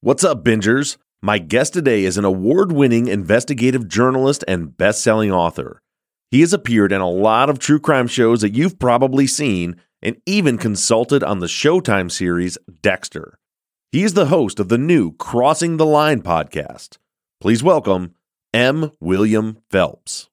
What's up, bingers? My guest today is an award-winning investigative journalist and best-selling author. He has appeared in a lot of true crime shows that you've probably seen and even consulted on the Showtime series Dexter. He is the host of the new Crossing the Line podcast. Please welcome M. William Phelps.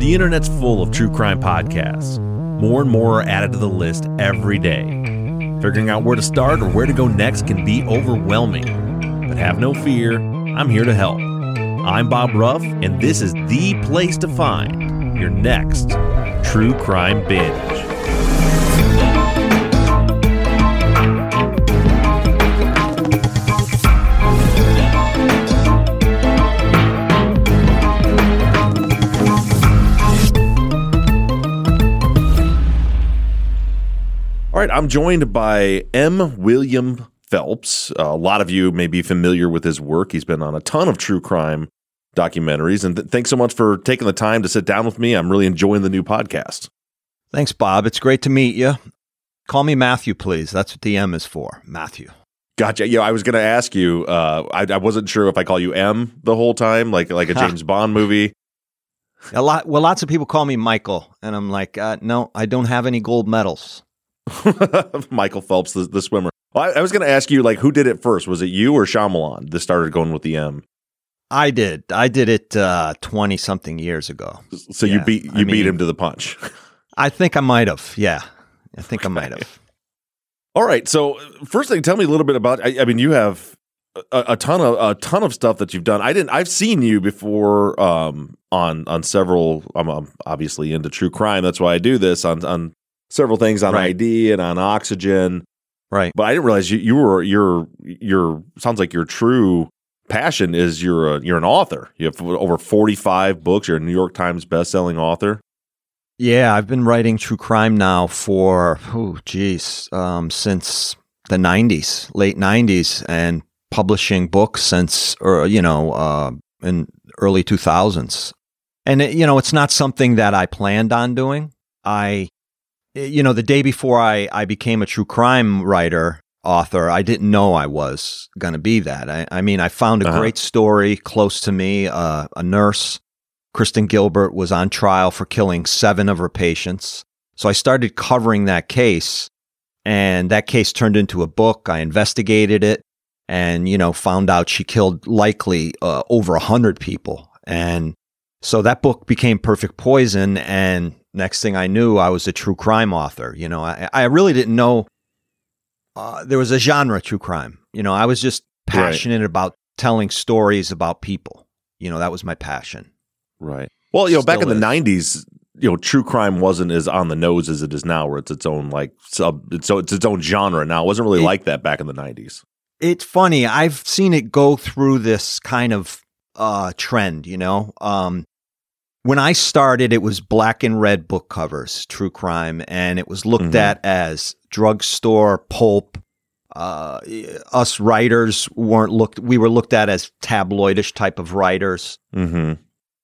The internet's full of true crime podcasts. More and more are added to the list every day. Figuring out where to start or where to go next can be overwhelming. But have no fear, I'm here to help. I'm Bob Ruff, and this is the place to find your next true crime binge. All right, I'm joined by M. William Phelps. A lot of you may be familiar with his work. He's been on a ton of true crime documentaries. And thanks so much for taking the time to sit down with me. I'm really enjoying the new podcast. Thanks, Bob. It's great to meet you. Call me Matthew, please. That's what the M is for, Matthew. Gotcha. Yeah, I was going to ask you, I wasn't sure if I call you M the whole time, like a James Bond movie. Lots of people call me Michael. And I'm like, no, I don't have any gold medals. Michael Phelps, the swimmer. Well, I was going to ask you, like, who did it first? Was it you or Shyamalan that started going with the M? I did it 20-something years ago. So yeah, you beat him to the punch. I think I might have. Yeah, I think I might have. All right. So first thing, tell me a little bit about, I mean, you have a ton of stuff that you've done. I've seen you before on several. I'm obviously into true crime. That's why I do this on several things on ID and on Oxygen, right? But I didn't realize your sounds like your true passion is you're an author. You have over 45 books. You're a New York Times best-selling author. Yeah, I've been writing true crime now for since the '90s, late '90s, and publishing books since in early 2000s. And it's not something that I planned on doing. The day before I became a true crime writer, author, I didn't know I was going to be that. I mean, I found a great story close to me. A nurse, Kristen Gilbert, was on trial for killing 7 of her patients. So I started covering that case, and that case turned into a book. I investigated it and, found out she killed likely over 100 people. And so that book became Perfect Poison, and next thing I knew, I was a true crime author. I really didn't know there was a genre, true crime. I was just passionate about telling stories about people. That was my passion. Right. Well, back in the 90s, true crime wasn't as on the nose as it is now, where it's its own it's its own genre now. It wasn't really like that back in the 90s. It's funny. I've seen it go through this kind of trend, When I started, it was black and red book covers, true crime, and it was looked at as drugstore pulp. Us writers we were looked at as tabloidish type of writers. Mm-hmm.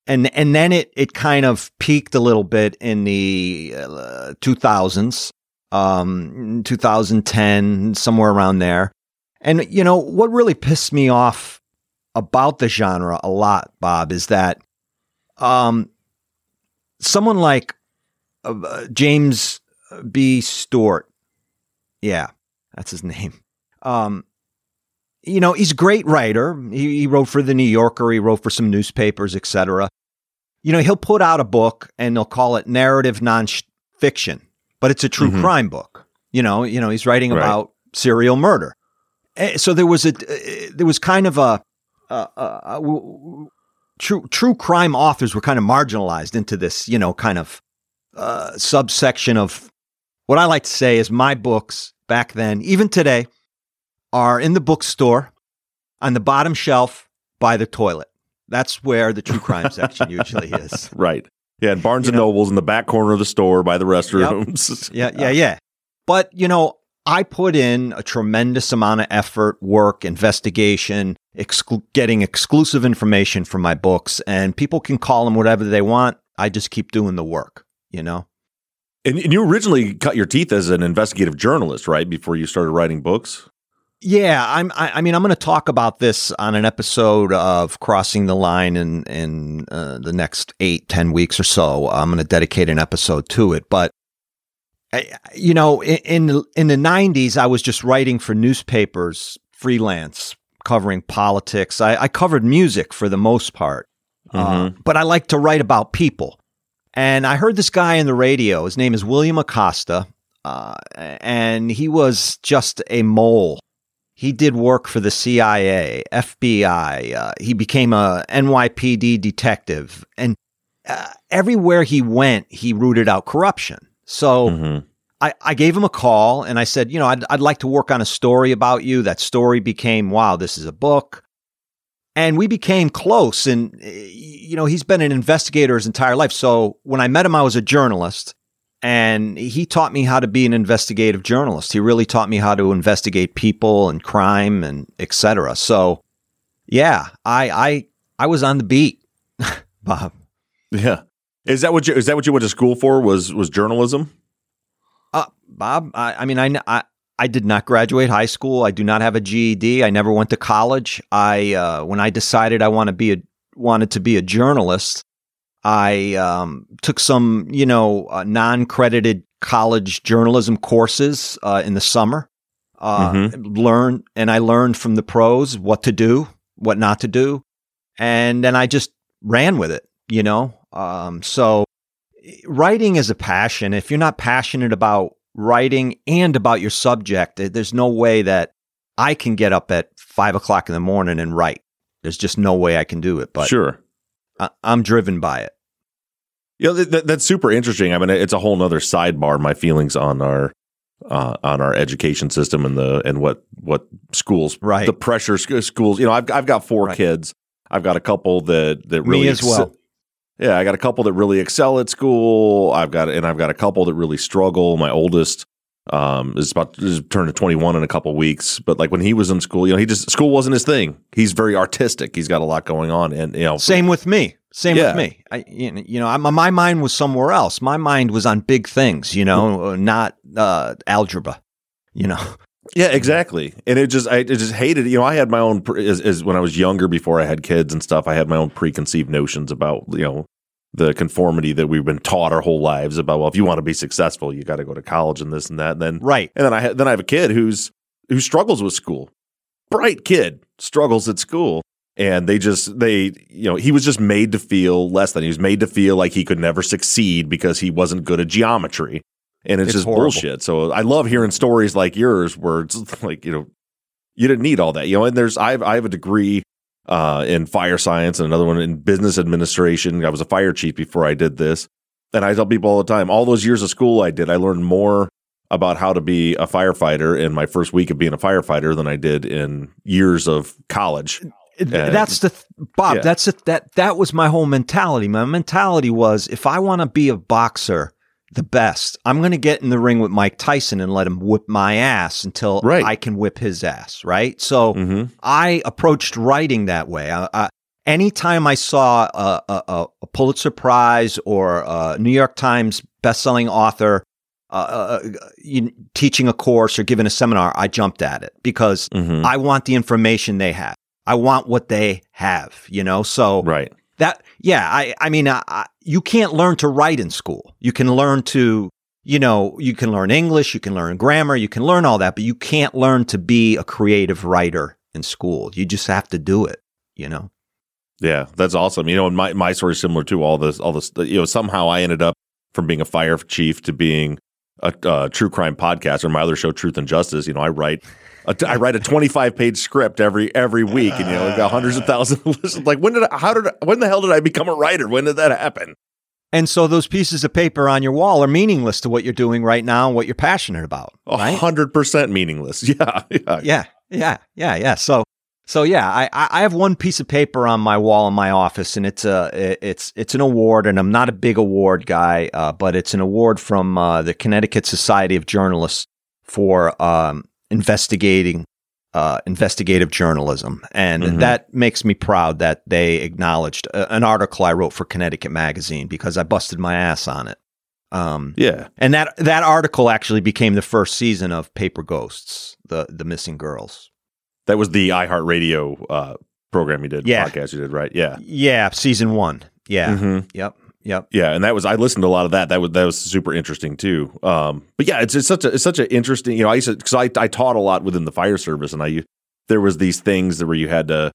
And then it kind of peaked a little bit in the 2000s, 2010, somewhere around there. And, what really pissed me off about the genre a lot, Bob, is that someone like James B. Stewart, yeah, that's his name. He's a great writer. He wrote for the New Yorker. He wrote for some newspapers, etc. He'll put out a book and they'll call it narrative nonfiction, but it's a true crime book. He's writing about serial murder. So there was kind of True crime authors were kind of marginalized into this, kind of subsection of what I like to say is my books back then, even today, are in the bookstore on the bottom shelf by the toilet. That's where the true crime section usually is. Right. Yeah. And Barnes and Noble's in the back corner of the store by the restrooms. Yep. Yeah. But, I put in a tremendous amount of effort, work, investigation, getting exclusive information from my books, and people can call them whatever they want. I just keep doing the work. And you originally cut your teeth as an investigative journalist, right? Before you started writing books? Yeah, I mean, I'm going to talk about this on an episode of Crossing the Line in the next 8-10 weeks or so. I'm going to dedicate an episode to it. But, you know, in the 90s, I was just writing for newspapers, freelance, covering politics. I covered music for the most part, but I like to write about people. And I heard this guy on the radio. His name is William Acosta, and he was just a mole. He did work for the CIA, FBI. He became a NYPD detective. And everywhere he went, he rooted out corruption. So I gave him a call and I said, you know, I'd like to work on a story about you. That story became, wow, this is a book. And we became close. And, you know, he's been an investigator his entire life. So when I met him, I was a journalist. And he taught me how to be an investigative journalist. He really taught me how to investigate people and crime and et cetera. So, yeah, I was on the beat, Bob. Yeah, is that what you went to school for? Was journalism? Bob, I mean, I did not graduate high school. I do not have a GED. I never went to college. When I decided I wanted to be a journalist, I took some, you know, non-credited college journalism courses in the summer. I learned from the pros what to do, what not to do, and then I just ran with it, you know. So writing is a passion. If you're not passionate about writing and about your subject, there's no way that I can get up at 5 o'clock in the morning and write. There's just no way I can do it. But sure, I'm driven by it. Yeah, you know, that's super interesting. I mean, it's a whole nother sidebar. My feelings on our education system and what schools, right? The pressure schools. You know, I've got four kids. I've got a couple that really yeah, I got a couple that really excel at school. I've got a couple that really struggle. My oldest is about to turn to 21 in a couple weeks. But like when he was in school, you know, school wasn't his thing. He's very artistic. He's got a lot going on. And, you know, same with me. My mind was somewhere else. My mind was on big things, you know, not algebra, you know. Yeah, exactly. And I just hated it. You know, I had my own, when I was younger, before I had kids and stuff, I had my own preconceived notions about, you know, the conformity that we've been taught our whole lives about, well, if you want to be successful, you got to go to college and this and that. And then, And then I have a kid who struggles with school. Bright kid, struggles at school. And he was just made to feel less than. He was made to feel like he could never succeed because he wasn't good at geometry. And it's just horrible. Bullshit. So I love hearing stories like yours where it's like, you know, you didn't need all that, you know, and I have a degree in fire science and another one in business administration. I was a fire chief before I did this. And I tell people all the time, all those years of school I learned more about how to be a firefighter in my first week of being a firefighter than I did in years of college. That was my whole mentality. My mentality was, if I want to be a boxer, the best, I'm going to get in the ring with Mike Tyson and let him whip my ass until I can whip his ass. Right. So I approached writing that way. Anytime I saw a Pulitzer Prize or a New York Times bestselling author teaching a course or giving a seminar, I jumped at it because I want the information they have. I want what they have, you know? So you can't learn to write in school. You can learn to, you know, you can learn English, you can learn grammar, you can learn all that, but you can't learn to be a creative writer in school. You just have to do it, you know? Yeah, that's awesome. You know, and my story is similar to all this, you know, somehow I ended up from being a fire chief to being a true crime podcaster. My other show, Truth and Justice, you know, I write a 25-page script every week, and you know, I've got hundreds of thousands of listeners. Like, when the hell did I become a writer? When did that happen? And so those pieces of paper on your wall are meaningless to what you're doing right now and what you're passionate about. 100% meaningless. Yeah. So I have one piece of paper on my wall in my office, and it's an award, and I'm not a big award guy, but it's an award from the Connecticut Society of Journalists for investigating investigative journalism, and that makes me proud that they acknowledged an article I wrote for Connecticut Magazine because I busted my ass on it. And that article actually became the first season of Paper Ghosts, the Missing Girls. That was the iHeartRadio program you did, podcast you did, right? Yeah. Yeah, season one. Yeah. Mm-hmm. Yep. Yeah, and that was, I listened to a lot of that. That was super interesting too. But yeah, it's such an interesting, you know, I used to, because I taught a lot within the fire service, and there was these things where you had to,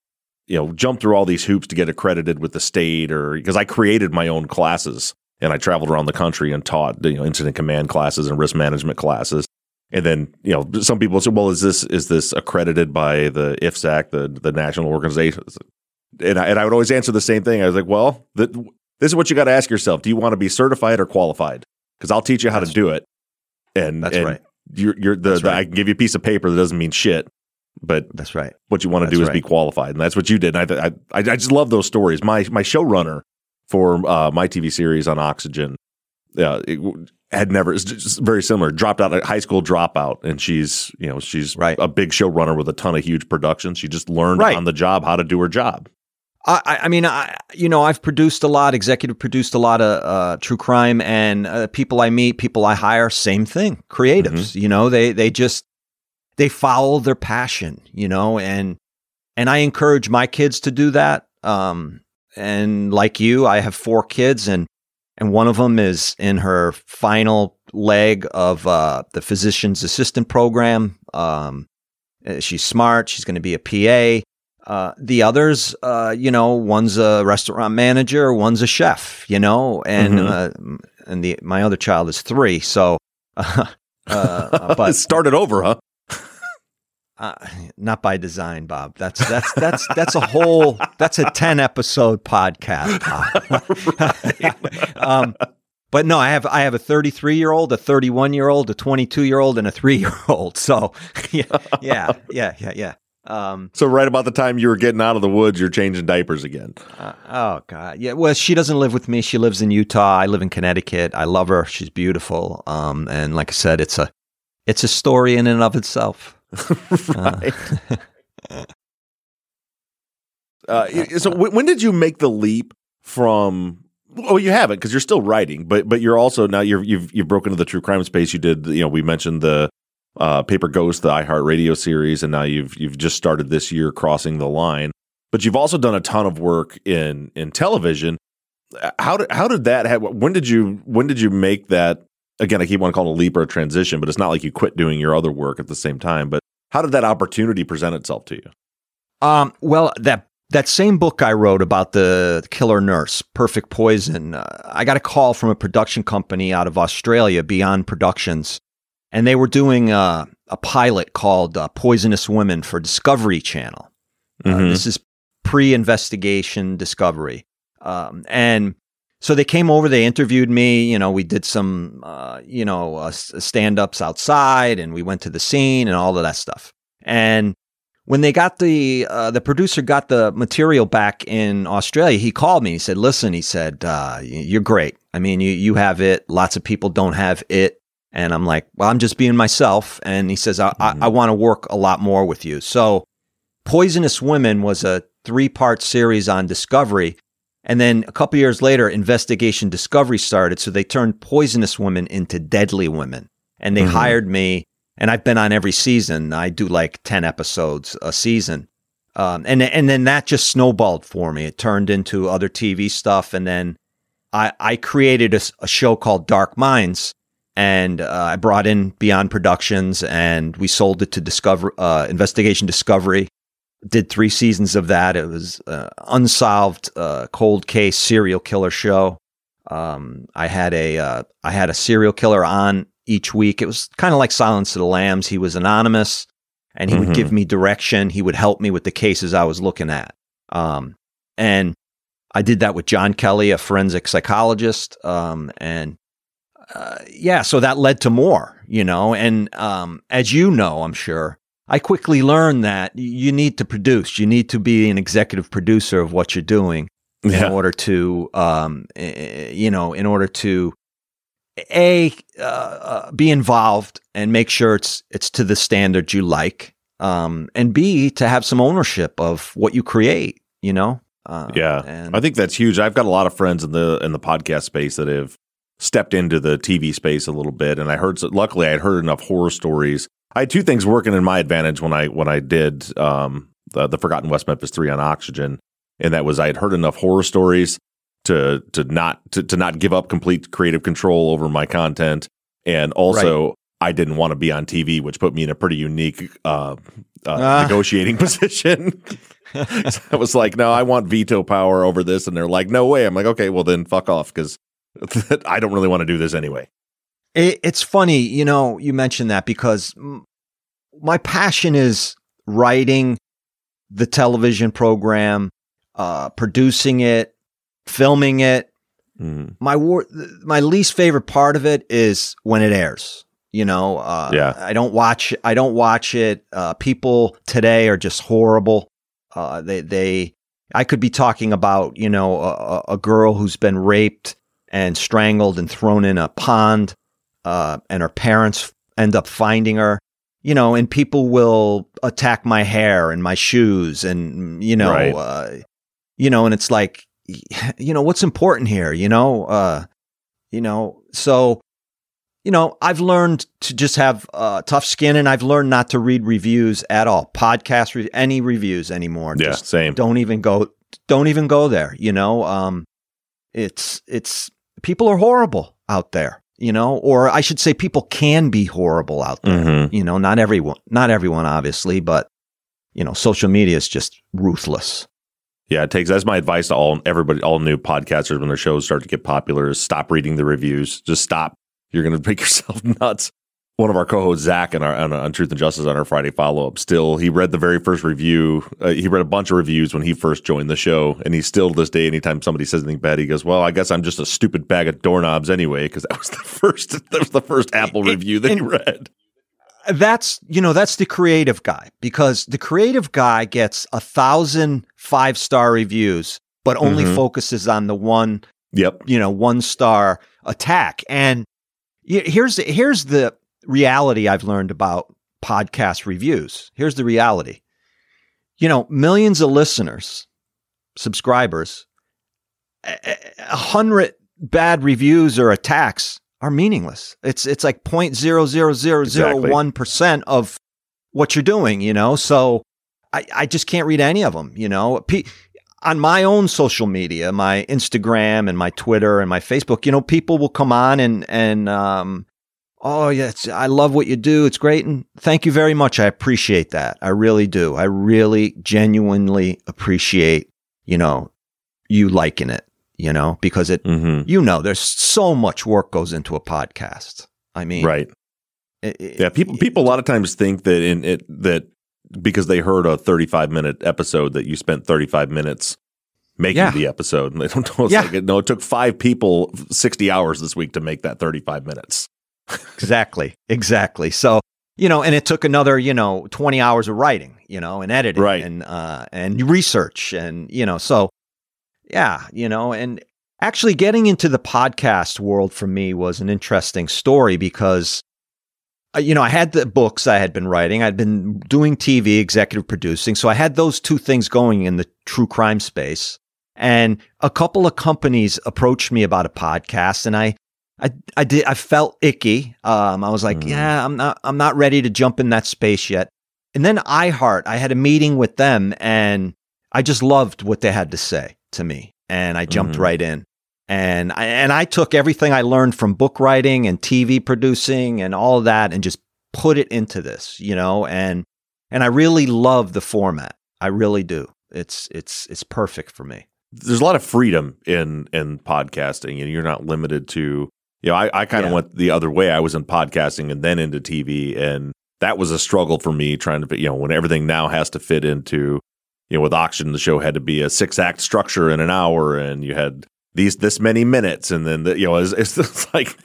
you know, jump through all these hoops to get accredited with the state, or because I created my own classes and I traveled around the country and taught, you know, incident command classes and risk management classes. And then, you know, some people said, well, is this accredited by the IFSAC, the national organization? And I would always answer the same thing. I was like, well, this is what you got to ask yourself. Do you want to be certified or qualified? Because I'll teach you how to do it. Right. I can give you a piece of paper that doesn't mean shit. But that's right. What you want to do is be qualified. And that's what you did. And I just love those stories. My showrunner for my TV series on Oxygen it's just very similar, dropped out, a high school dropout. And she's a big showrunner with a ton of huge productions. She just learned on the job how to do her job. I've executive produced a lot of true crime, and people I meet, people I hire, same thing, creatives, mm-hmm. you know, they follow their passion, you know, and I encourage my kids to do that. And like you, I have 4 kids, and one of them is in her final leg of the physician's assistant program. She's smart. She's going to be a PA. The others, you know, one's a restaurant manager, one's a chef, you know, and mm-hmm. My other child is 3. So, but it started over, huh? Not by design, Bob. That's a 10-episode podcast. Bob. But no, I have a 33-year-old, a 31-year-old, a 22-year-old, and a 3-year-old. So yeah. So right about the time you were getting out of the woods, you're changing diapers again. Oh God. Yeah. Well, she doesn't live with me. She lives in Utah. I live in Connecticut. I love her. She's beautiful. And like I said, it's a story in and of itself. Right. So when did you make the leap from? Oh, you haven't, because you're still writing, but you're also now you've broken into the true crime space. You did, you know, we mentioned the Paper Ghosts, the iHeartRadio series, and now you've just started this year Crossing the Line. But you've also done a ton of work in television. How did that happen? When did you make that? Again, I keep wanting to call it a leap or a transition, but it's not like you quit doing your other work at the same time. But how did that opportunity present itself to you? Well, that same book I wrote about the killer nurse, Perfect Poison, I got a call from a production company out of Australia, Beyond Productions, and they were doing a pilot called Poisonous Women for Discovery Channel. Mm-hmm. This is pre-investigation Discovery. So they came over, they interviewed me, you know, we did some, stand-ups outside, and we went to the scene and all of that stuff. And when they got the producer got the material back in Australia, he called me. He said, listen, you're great. I mean, you have it. Lots of people don't have it. And I'm like, well, I'm just being myself. And he says, I want to work a lot more with you. So Poisonous Women was a 3-part series on Discovery. And then a couple years later, Investigation Discovery started, so they turned Poisonous Women into Deadly Women. And they hired me, and I've been on every season. I do like 10 episodes a season. And then that just snowballed for me. It turned into other TV stuff, and then I created a show called Dark Minds, and I brought in Beyond Productions, and we sold it to Investigation Discovery. Did 3 seasons of that. It was unsolved cold case serial killer show. I had a serial killer on each week. It was kind of like Silence of the Lambs. He was anonymous, and he would give me direction. He would help me with the cases I was looking at. And I did that with John Kelly, a forensic psychologist. So that led to more, you know, and as you know, I'm sure, I quickly learned that you need to produce. You need to be an executive producer of what you're doing in order to, be involved and make sure it's to the standard you like, and B, to have some ownership of what you create. You know, I think that's huge. I've got a lot of friends in the podcast space that have stepped into the TV space a little bit. And I heard, luckily I had heard enough horror stories. I had two things working in my advantage when I did the Forgotten West Memphis 3 on Oxygen. And that was, I had heard enough horror stories to not give up complete creative control over my content. And also, right, I didn't want to be on TV, which put me in a pretty unique negotiating position. So I was like, no, I want veto power over this. And they're like, no way. I'm like, okay, well then fuck off, because I don't really want to do this anyway. It's funny, you know, you mentioned that, because my passion is writing the television program, producing it, filming it. Mm. My least favorite part of it is when it airs. You know, I don't watch it. People today are just horrible. I could be talking about, you know, a girl who's been raped and strangled and thrown in a pond, and her parents end up finding her, you know, and people will attack my hair and my shoes and, you know, right, you know, and it's like, you know, what's important here, you know, so, you know, I've learned to just have tough skin, and I've learned not to read reviews at all. Podcast, any reviews anymore. Yeah, just same. Don't even go there. You know, it's people are horrible out there, you know, or I should say people can be horrible out there. Mm-hmm. You know, not everyone, obviously, but you know, social media is just ruthless. Yeah, it takes. That's my advice to all new podcasters when their shows start to get popular: is stop reading the reviews. Just stop. You're going to make yourself nuts. One of our co-hosts, Zach, on Truth and Justice on our Friday follow-up, still, he read the very first review. He read a bunch of reviews when he first joined the show, and he's still to this day, anytime somebody says anything bad, he goes, well, I guess I'm just a stupid bag of doorknobs anyway, because that was the first Apple review that he read. That's, you know, that's the creative guy, because the creative guy gets 1,000 five-star reviews, but only mm-hmm. focuses on the one, yep, you know, one-star attack. And here's the reality I've learned about podcast reviews. Here's the reality. You know, millions of listeners, subscribers, 100 bad reviews or attacks are meaningless. It's like 0.00001% of what you're doing, you know? So I just can't read any of them, you know? On my own social media, my Instagram and my Twitter and my Facebook, you know, people will come on and oh yeah, I love what you do. It's great. And thank you very much. I appreciate that. I really do. I really genuinely appreciate, you know, you liking it, you know, because it, mm-hmm. you know, there's so much work goes into a podcast. I mean, right. People a lot of times think that because they heard a 35-minute episode that you spent 35 minutes making the episode. And they don't know. It took 5 people 60 hours this week to make that 35 minutes. Exactly. So, you know, and it took another, you know, 20 hours of writing, you know, and editing and research. And, you know, so, yeah, you know, and actually getting into the podcast world for me was an interesting story because, you know, I had the books I had been writing. I'd been doing TV, executive producing. So I had those two things going in the true crime space. And a couple of companies approached me about a podcast, and I felt icky. I was like, I'm not ready to jump in that space yet. And then iHeart, I had a meeting with them, and I just loved what they had to say to me, and I jumped right in. And I took everything I learned from book writing and TV producing and all of that and just put it into this, you know, and I really love the format. I really do. It's perfect for me. There's a lot of freedom in podcasting, and you're not limited to, you know, I kind of went the other way. I was in podcasting and then into TV, and that was a struggle for me trying to, you know, when everything now has to fit into, you know, with Oxygen, the show had to be a 6-act structure in an hour, and you had this many minutes, and then you know, it's like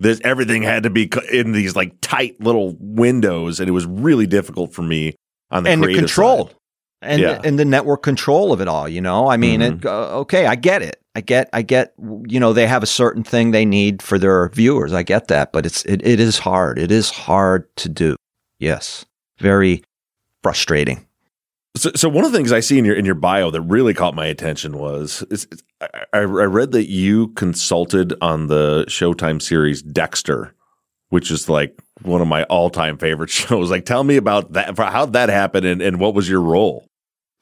this. Everything had to be in these like tight little windows, and it was really difficult for me on the control side. And the network control of it all. You know, I mean, okay, I get it. I get. You know, they have a certain thing they need for their viewers. I get that, but it is hard. It is hard to do. Yes, very frustrating. So one of the things I see in your bio that really caught my attention was I read that you consulted on the Showtime series Dexter, which is like one of my all-time favorite shows. Like, tell me about that. How'd that happen, and what was your role?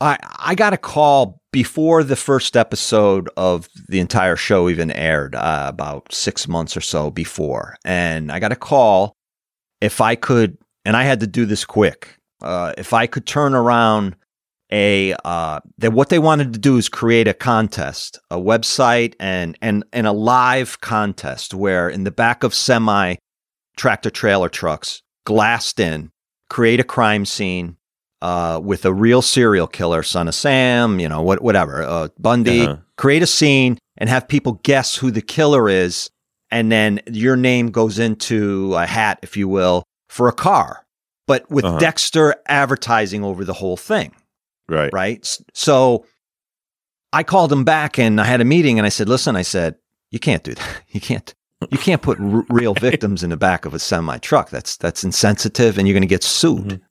I got a call before the first episode of the entire show even aired, about 6 months or so before, and I got a call if I could, and I had to do this quick. If I could turn around what they wanted to do is create a contest, a website and a live contest where in the back of semi tractor trailer trucks, glassed in, create a crime scene, with a real serial killer, Son of Sam, Bundy, create a scene and have people guess who the killer is. And then your name goes into a hat, if you will, for a car. But with Dexter advertising over the whole thing. Right. So I called him back and I had a meeting and I said, listen, you can't do that. You can't put real victims in the back of a semi truck. That's insensitive and you're going to get sued.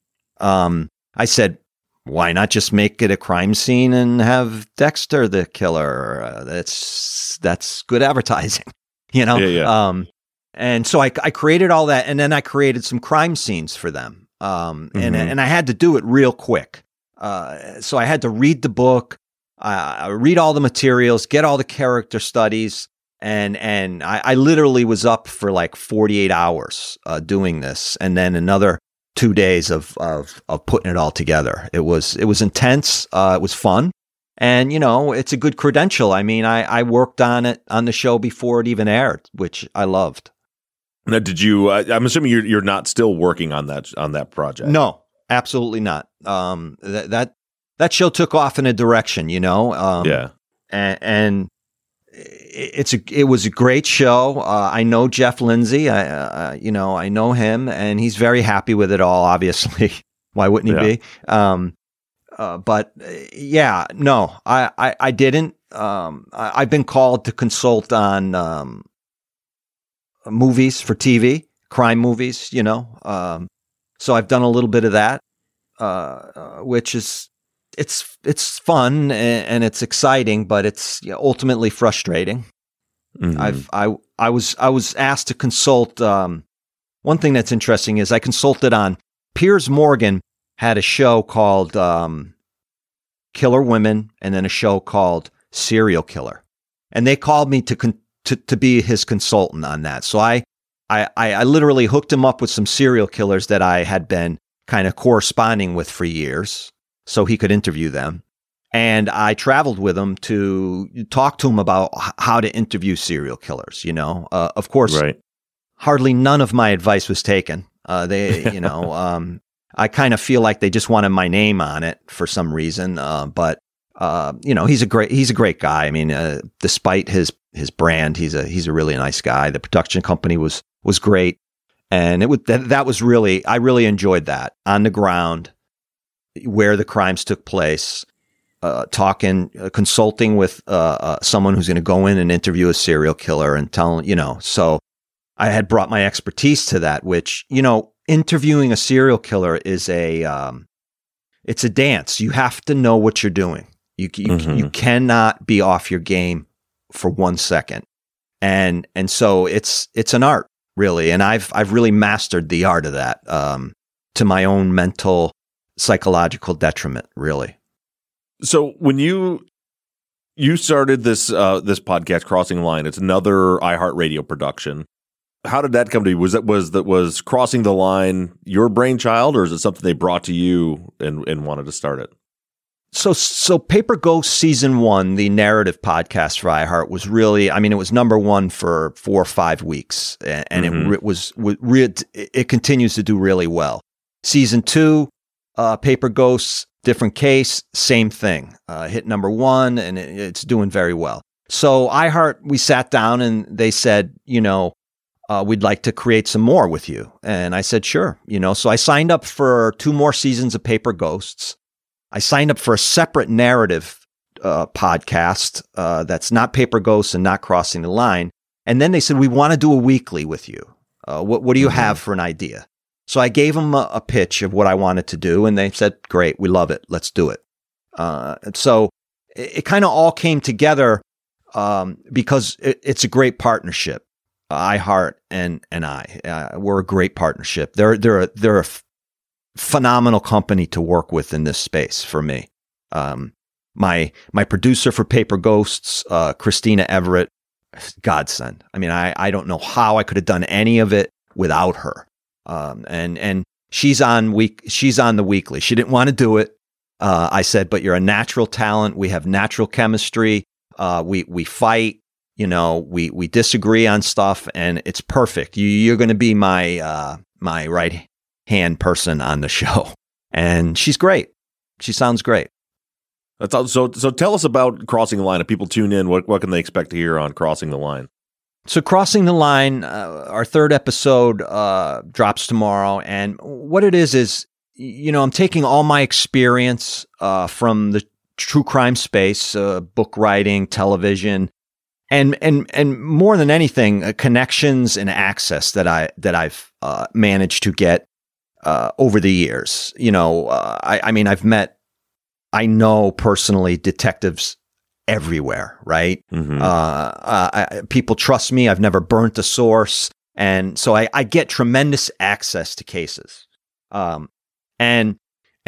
Mm-hmm. I said, why not just make it a crime scene and have Dexter the killer? That's good advertising, Yeah. And so I created all that. And then I created some crime scenes for them. And I had to do it real quick. So I had to read the book, read all the materials, get all the character studies. And I literally was up for like 48 hours doing this. And then another 2 days of putting it all together. It was intense. It was fun. And, it's a good credential. I mean, I worked on it on the show before it even aired, which I loved. Now, did you I'm assuming you're not still working on that project. No. Absolutely not. That show took off in a direction, and it was a great show. I know Jeff Lindsay, I know him and he's very happy with it all, obviously. Why wouldn't he be? I didn't. I've been called to consult on movies for TV, crime movies, so I've done a little bit of that, which is it's fun and it's exciting, but it's ultimately frustrating. Mm-hmm. I was asked to consult. One thing that's interesting is I consulted on Piers Morgan had a show called Killer Women, and then a show called Serial Killer, and they called me to be his consultant on that. So I literally hooked him up with some serial killers that I had been kind of corresponding with for years so he could interview them. And I traveled with him to talk to him about how to interview serial killers, Of course, hardly none of my advice was taken. I kind of feel like they just wanted my name on it for some reason. He's a great guy. I mean, despite his brand, he's a really nice guy. The production company was great. And I really enjoyed that on the ground where the crimes took place, consulting with someone who's going to go in and interview a serial killer and tell, so I had brought my expertise to that, which, interviewing a serial killer is it's a dance. You have to know what you're doing. You cannot be off your game for 1 second. And so it's an art really. And I've really mastered the art of that, to my own mental, psychological detriment really. So when you started this podcast Crossing the Line, it's another iHeartRadio production. How did that come to you? Was Crossing the Line your brainchild, or is it something they brought to you and wanted to start it? So Paper Ghosts Season 1, the narrative podcast for iHeart, was really, it was number one for 4 or 5 weeks, and it continues to do really well. Season 2, Paper Ghosts, different case, same thing. Hit number one, and it's doing very well. So iHeart, we sat down, and they said, we'd like to create some more with you. And I said, sure. So I signed up for 2 more seasons of Paper Ghosts. I signed up for a separate narrative podcast that's not Paper Ghosts and not Crossing the Line. And then they said, we want to do a weekly with you. What do you have for an idea? So I gave them a pitch of what I wanted to do, and they said, great, we love it. Let's do it. So it kind of all came together because it's a great partnership. iHeart and I, we're a great partnership. They're a phenomenal company to work with in this space for me. My producer for Paper Ghosts, Christina Everett, godsend. I mean, I don't know how I could have done any of it without her. And she's on the weekly. She didn't want to do it. I said, but you're a natural talent. We have natural chemistry. We fight, you know, we disagree on stuff, and it's perfect. You're going to be my right hand person on the show. And she's great. She sounds great. That's all. So tell us about Crossing the Line. If people tune in, what can they expect to hear on Crossing the Line? So Crossing the Line, our third episode drops tomorrow. And what it is, you know, I'm taking all my experience from the true crime space, book writing, television, and more than anything, connections and access that I've managed to get over the years. You know, I mean, I know personally detectives everywhere, right? Mm-hmm. People trust me. I've never burnt a source. And so I get tremendous access to cases. And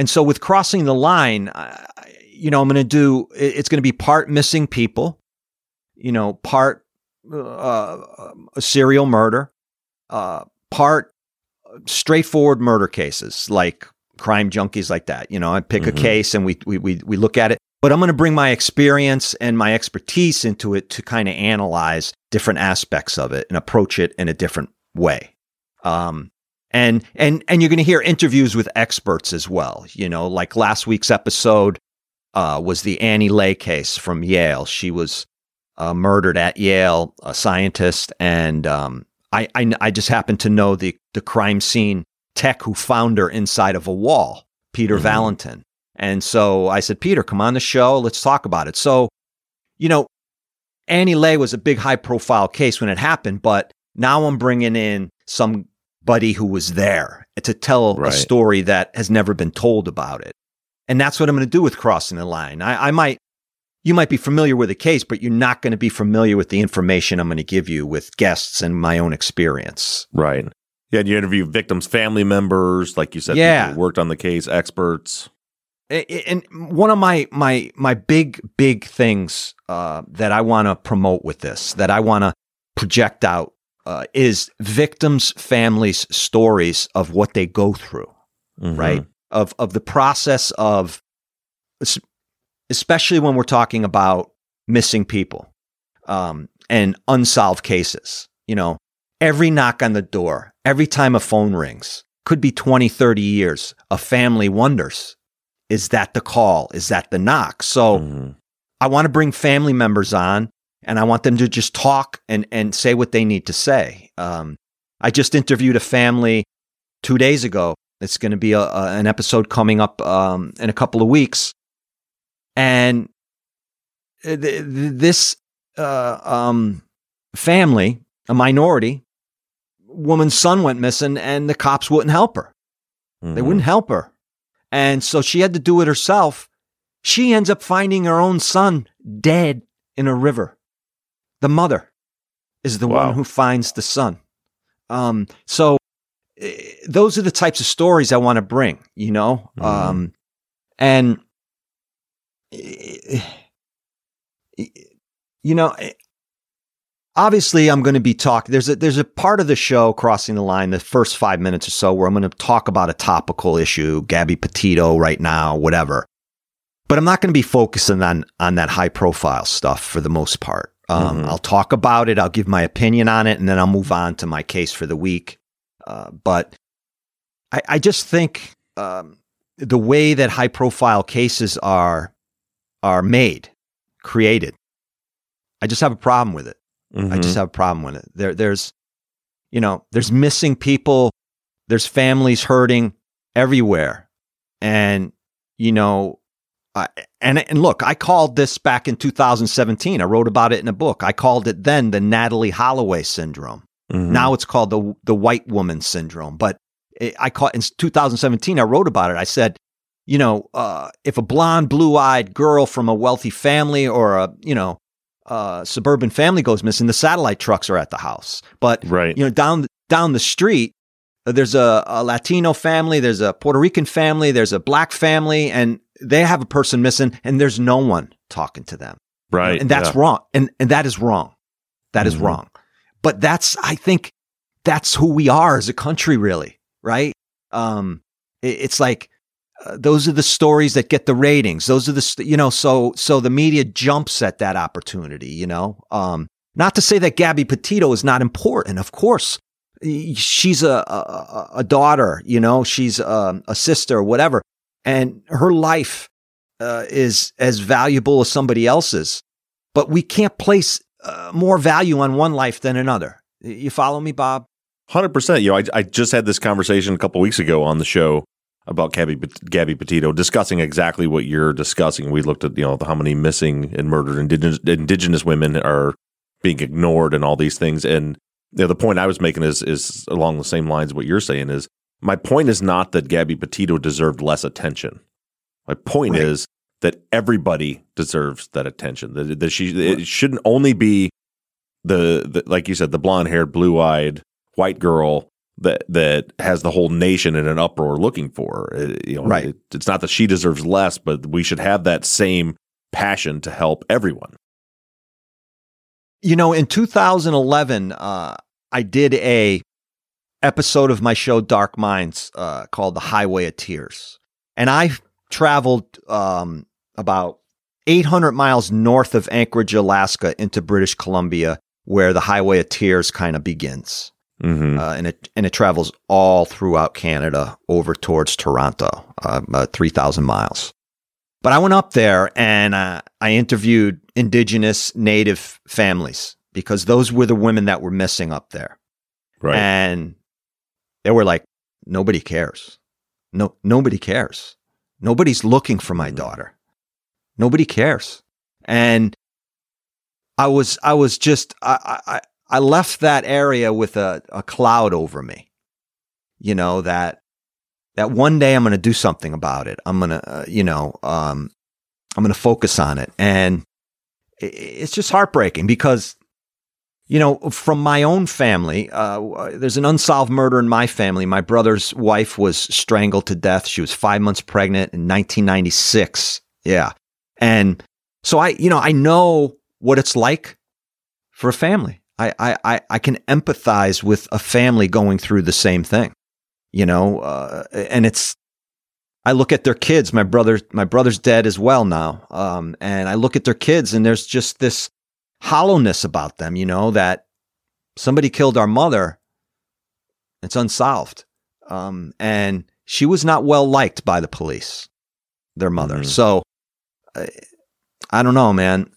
so with Crossing the Line, I'm going to do, it's going to be part missing people, you know, part a serial murder, part straightforward murder cases like Crime Junkies, like that. You know, I pick mm-hmm. a case and we look at it, but I'm going to bring my experience and my expertise into it to kind of analyze different aspects of it and approach it in a different way. And you're going to hear interviews with experts as well. You know, like last week's episode was the Annie Lay case from Yale. She was murdered at Yale, a scientist, and I just happened to know the crime scene tech who found her inside of a wall, Peter mm-hmm. Valentin. And so I said, Peter, come on the show. Let's talk about it. So, you know, Annie Lay was a big high-profile case when it happened, but now I'm bringing in somebody who was there to tell right. a story that has never been told about it. And that's what I'm going to do with Crossing the Line. You might be familiar with the case, but you're not going to be familiar with the information I'm going to give you with guests and my own experience. Right. Yeah, and you interview victims, family members, like you said, people who worked on the case, experts. And one of my big things that I want to promote with this, that I want to project out, is victims' families' stories of what they go through, mm-hmm. right? Of the process of, especially when we're talking about missing people and unsolved cases, you know. Every knock on the door, every time a phone rings, could be 20, 30 years, a family wonders, is that the call? Is that the knock? So mm-hmm. I want to bring family members on, and I want them to just talk and say what they need to say. I just interviewed a family 2 days ago. It's going to be an episode coming up in a couple of weeks. And this family, a minority, woman's son went missing, and the cops wouldn't help her. Mm-hmm. They wouldn't help her. And so she had to do it herself. She ends up finding her own son dead in a river. The mother is the one who finds the son. So those are the types of stories I want to bring, you know? Mm-hmm. And, you know, obviously, I'm going to be talking. There's a part of the show, Crossing the Line, the first 5 minutes or so, where I'm going to talk about a topical issue, Gabby Petito right now, whatever. But I'm not going to be focusing on that high profile stuff for the most part. Mm-hmm. I'll talk about it. I'll give my opinion on it, and then I'll move on to my case for the week. But I just think the way that high profile cases are created, I just have a problem with it. Mm-hmm. I just have a problem with it. There's missing people, there's families hurting everywhere. And, you know, and look, I called this back in 2017. I wrote about it in a book. I called it then the Natalie Holloway syndrome. Mm-hmm. Now it's called the white woman syndrome, but I caught in 2017, I wrote about it. I said, you know, if a blonde, blue-eyed girl from a wealthy family or a, you know, suburban family goes missing, the satellite trucks are at the house. But, right, you know, down the street, there's a Latino family, there's a Puerto Rican family, there's a black family, and they have a person missing, and there's no one talking to them. Right. And that's wrong. And that is wrong. That is wrong. But that's, I think, that's who we are as a country, really. Right. It's like, those are the stories that get the ratings. Those are the, so the media jumps at that opportunity, you know, not to say that Gabby Petito is not important. Of course, she's a daughter, you know, she's a sister or whatever. And her life is as valuable as somebody else's, but we can't place more value on one life than another. You follow me, Bob? 100%. You know, I just had this conversation a couple weeks ago on the show about Gabby Petito, discussing exactly what you're discussing. We looked at, you know, how many missing and murdered indigenous women are being ignored and all these things. And you know, the point I was making is along the same lines of what you're saying is, my point is not that Gabby Petito deserved less attention. My point is that everybody deserves that attention. That it shouldn't only be the like you said, the blonde-haired, blue-eyed white girl that has the whole nation in an uproar looking for her. It's not that she deserves less, but we should have that same passion to help everyone. You know, in 2011, I did a episode of my show Dark Minds called The Highway of Tears. And I traveled about 800 miles north of Anchorage, Alaska into British Columbia, where the Highway of Tears kind of begins. Mm-hmm. And it travels all throughout Canada over towards Toronto, about 3,000 miles. But I went up there and I interviewed Indigenous Native families because those were the women that were missing up there. Right. And they were like, nobody cares. No, nobody cares. Nobody's looking for my daughter. Nobody cares. And I was just, I left that area with a cloud over me, you know, that one day I'm going to do something about it. I'm going to, I'm going to focus on it. And it's just heartbreaking because, you know, from my own family, there's an unsolved murder in my family. My brother's wife was strangled to death. She was 5 months pregnant in 1996. Yeah. And so I know what it's like for a family. I can empathize with a family going through the same thing, you know, and I look at their kids. My brother's dead as well now. And I look at their kids and there's just this hollowness about them, you know, that somebody killed our mother. It's unsolved. And she was not well liked by the police, their mother. Mm-hmm. So I don't know, man.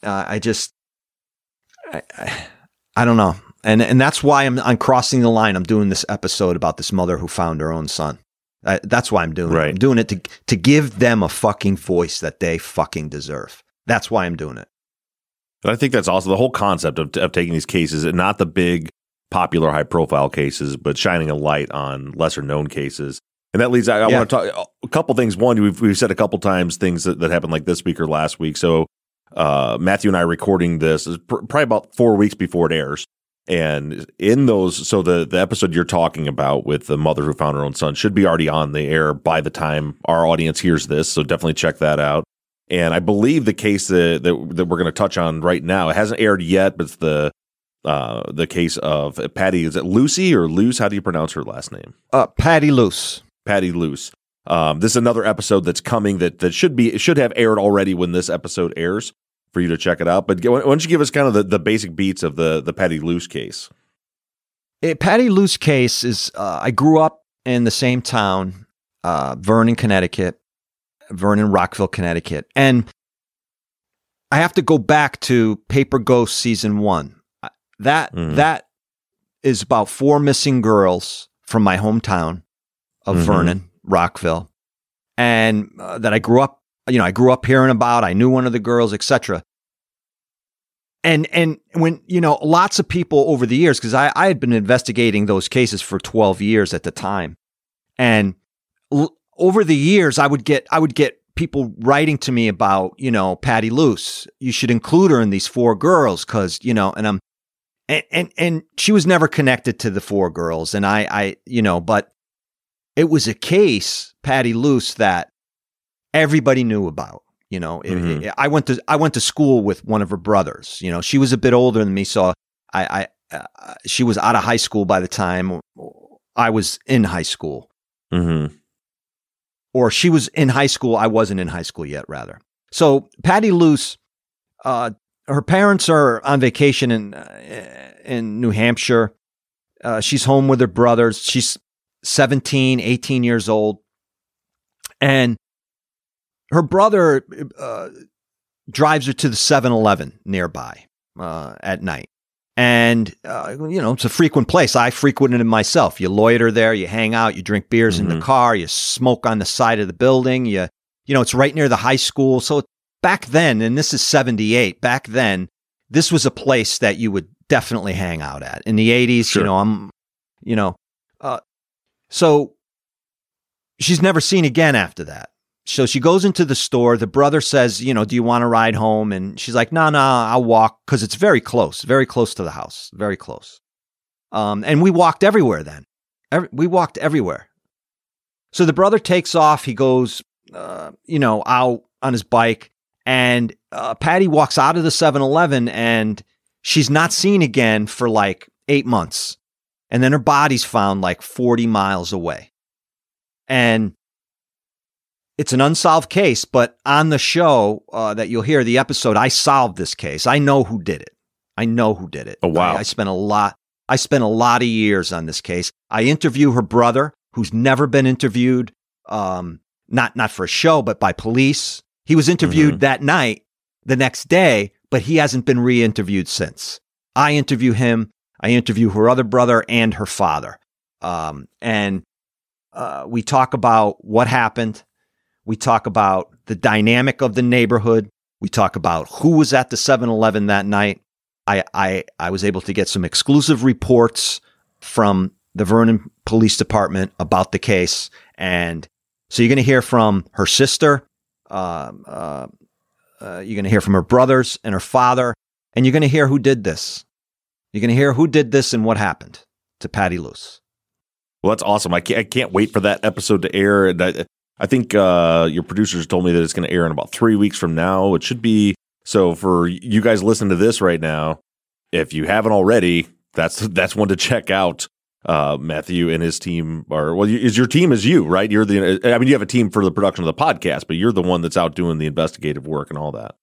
I don't know. And that's why I'm crossing the line. I'm doing this episode about this mother who found her own son. That's why I'm doing it. I'm doing it to give them a fucking voice that they fucking deserve. That's why I'm doing it. And I think that's also the whole concept of taking these cases, and not the big popular high profile cases, but shining a light on lesser known cases. And that leads, I want to talk a couple things. One, we've said a couple times things that happened like this week or last week. So Matthew and I recording this is probably about 4 weeks before it airs. And in those, so the episode you're talking about with the mother who found her own son should be already on the air by the time our audience hears this. So definitely check that out. And I believe the case that we're going to touch on right now, it hasn't aired yet, but it's the case of Patty. Is it Lucy or Luce? How do you pronounce her last name? Patty Luce. Patty Luce. This is another episode that's coming that should have aired already when this episode airs for you to check it out. But why don't you give us kind of the basic beats of the Patty Luce case? Patty Luce case is I grew up in the same town, Vernon, Rockville, Connecticut. And I have to go back to Paper Ghosts season 1. That is about 4 missing girls from my hometown of Vernon, Rockville, and that I grew up hearing about. I knew one of the girls, etc. And when, you know, lots of people over the years, because I had been investigating those cases for 12 years at the time. And over the years, I would get people writing to me about, you know, Patty Luce, you should include her in these four girls. Cause, you know, and she was never connected to the four girls. And I, you know, but it was a case, Patty Luce, that everybody knew about, you know, mm-hmm. I went to school with one of her brothers, you know, she was a bit older than me. So I she was out of high school by the time I was in high school. Mm-hmm. Or she was in high school. I wasn't in high school yet, rather. So Patty Luce, her parents are on vacation in New Hampshire. She's home with her brothers. She's 17, 18 years old. And her brother drives her to the 7-Eleven nearby at night. And, you know, it's a frequent place. I frequented it myself. You loiter there, you hang out, you drink beers mm-hmm. in the car, you smoke on the side of the building. You know, it's right near the high school. So back then, and this is 78, back then, this was a place that you would definitely hang out at. In the 80s, sure. You know, so she's never seen again after that. So she goes into the store. The brother says, you know, do you want to ride home? And she's like, no, I'll walk. Cause it's very close to the house, very close. And we walked everywhere then. We walked everywhere. So the brother takes off. He goes, you know, out on his bike, and Patty walks out of the 7-Eleven, and she's not seen again for like 8 months. And then her body's found like 40 miles away. And it's an unsolved case, but on the show that you'll hear, the episode, I solved this case. I know who did it. Oh, wow. I spent a lot of years on this case. I interview her brother, who's never been interviewed, not for a show, but by police. He was interviewed mm-hmm. that night, the next day, but he hasn't been re-interviewed since. I interview him. I interview her other brother and her father. And we talk about what happened. We talk about the dynamic of the neighborhood. We talk about who was at the 7-Eleven that night. I was able to get some exclusive reports from the Vernon Police Department about the case. And so you're going to hear from her sister. You're going to hear from her brothers and her father. And you're going to hear who did this. You're going to hear who did this and what happened to Patty Luce. Well, that's awesome. I can't wait for that episode to air. And I think your producers told me that it's going to air in about 3 weeks from now. It should be. So for you guys listening to this right now, if you haven't already, that's one to check out. Matthew and his team are, well, is your team is you, right? I mean, you have a team for the production of the podcast, but you're the one that's out doing the investigative work and all that.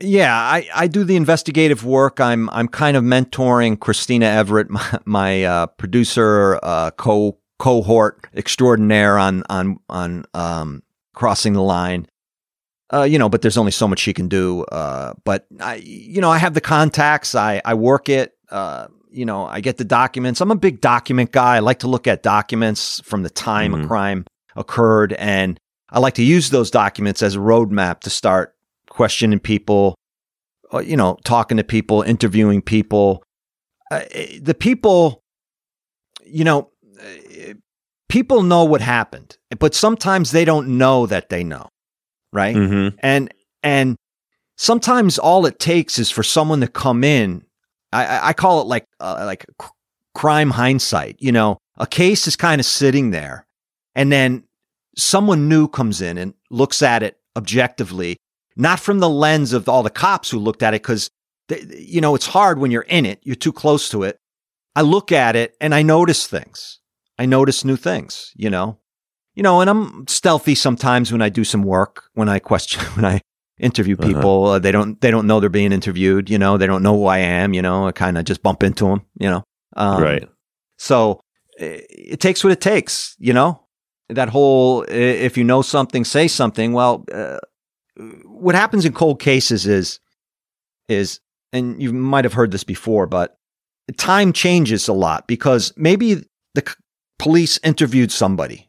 Yeah, I do the investigative work. I'm kind of mentoring Christina Everett, my producer, cohort extraordinaire on Crossing the Line, you know, but there's only so much she can do. But I, you know, I have the contacts, I work it, you know, I get the documents. I'm a big document guy. I like to look at documents from the time mm-hmm. a crime occurred. And I like to use those documents as a roadmap to start questioning people, you know, talking to people, interviewing people, the people, you know, people know what happened, but sometimes they don't know that they know, right? Mm-hmm. And sometimes all it takes is for someone to come in. I call it like crime hindsight. You know, a case is kind of sitting there, and then someone new comes in and looks at it objectively, not from the lens of all the cops who looked at it, because you know it's hard when you're in it. You're too close to it. I look at it and I notice things. I notice new things, you know, and I'm stealthy sometimes when I do some work, when I interview people, uh-huh. They don't know they're being interviewed, you know, they don't know who I am, you know, I kind of just bump into them, you know? Right. So it takes what it takes, you know, that whole, if you know something, say something. Well, what happens in cold cases is, and you might've heard this before, but time changes a lot, because maybe the police interviewed somebody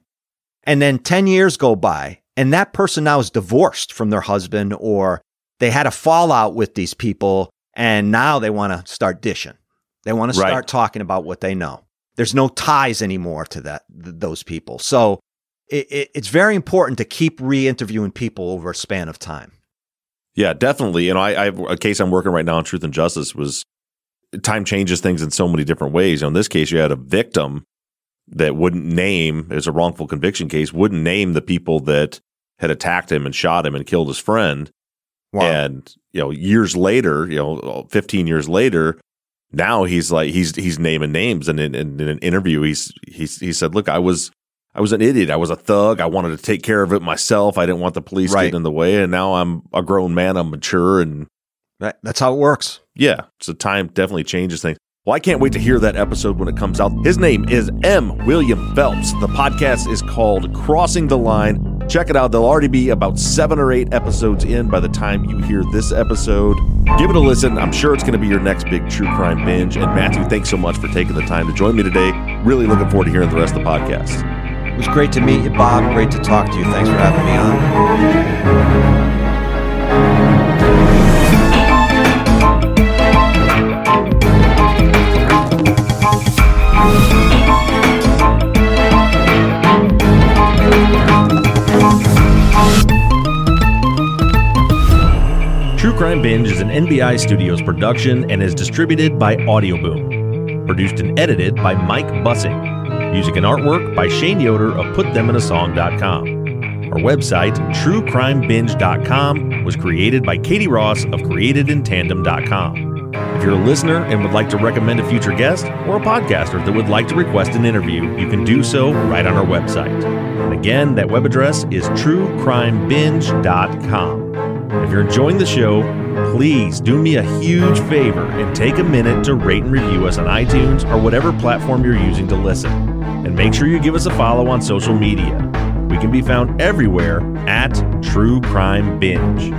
and then 10 years go by and that person now is divorced from their husband, or they had a fallout with these people and now they want to start dishing. They want to start talking about what they know. There's no ties anymore to those people. So it's very important to keep re-interviewing people over a span of time. Yeah, definitely. You know, I have a case I'm working right now on Truth and Justice was time changes things in so many different ways. You know, in this case, you had a victim that wouldn't name, it was a wrongful conviction case, wouldn't name the people that had attacked him and shot him and killed his friend. Wow. And, you know, years later, you know, 15 years later, now he's like, he's naming names. And in an interview, he said, look, I was an idiot. I was a thug. I wanted to take care of it myself. I didn't want the police getting in the way. And now I'm a grown man. I'm mature. And that's how it works. Yeah. So time definitely changes things. Well, I can't wait to hear that episode when it comes out. His name is M. William Phelps. The podcast is called Crossing the Line. Check it out. There'll already be about 7 or 8 episodes in by the time you hear this episode. Give it a listen. I'm sure it's going to be your next big true crime binge. And Matthew, thanks so much for taking the time to join me today. Really looking forward to hearing the rest of the podcast. It was great to meet you, Bob. Great to talk to you. Thanks for having me on. True Crime Binge is an NBI Studios production and is distributed by Audioboom. Produced and edited by Mike Bussing. Music and artwork by Shane Yoder of PutThemInASong.com. Our website, TrueCrimeBinge.com, was created by Katie Ross of CreatedInTandem.com. If you're a listener and would like to recommend a future guest or a podcaster that would like to request an interview, you can do so right on our website. And again, that web address is TrueCrimeBinge.com. If you're enjoying the show, please do me a huge favor and take a minute to rate and review us on iTunes or whatever platform you're using to listen. And make sure you give us a follow on social media. We can be found everywhere at True Crime Binge.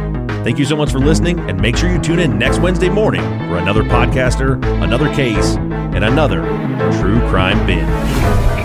Thank you so much for listening, and make sure you tune in next Wednesday morning for another podcaster, another case, and another True Crime Binge.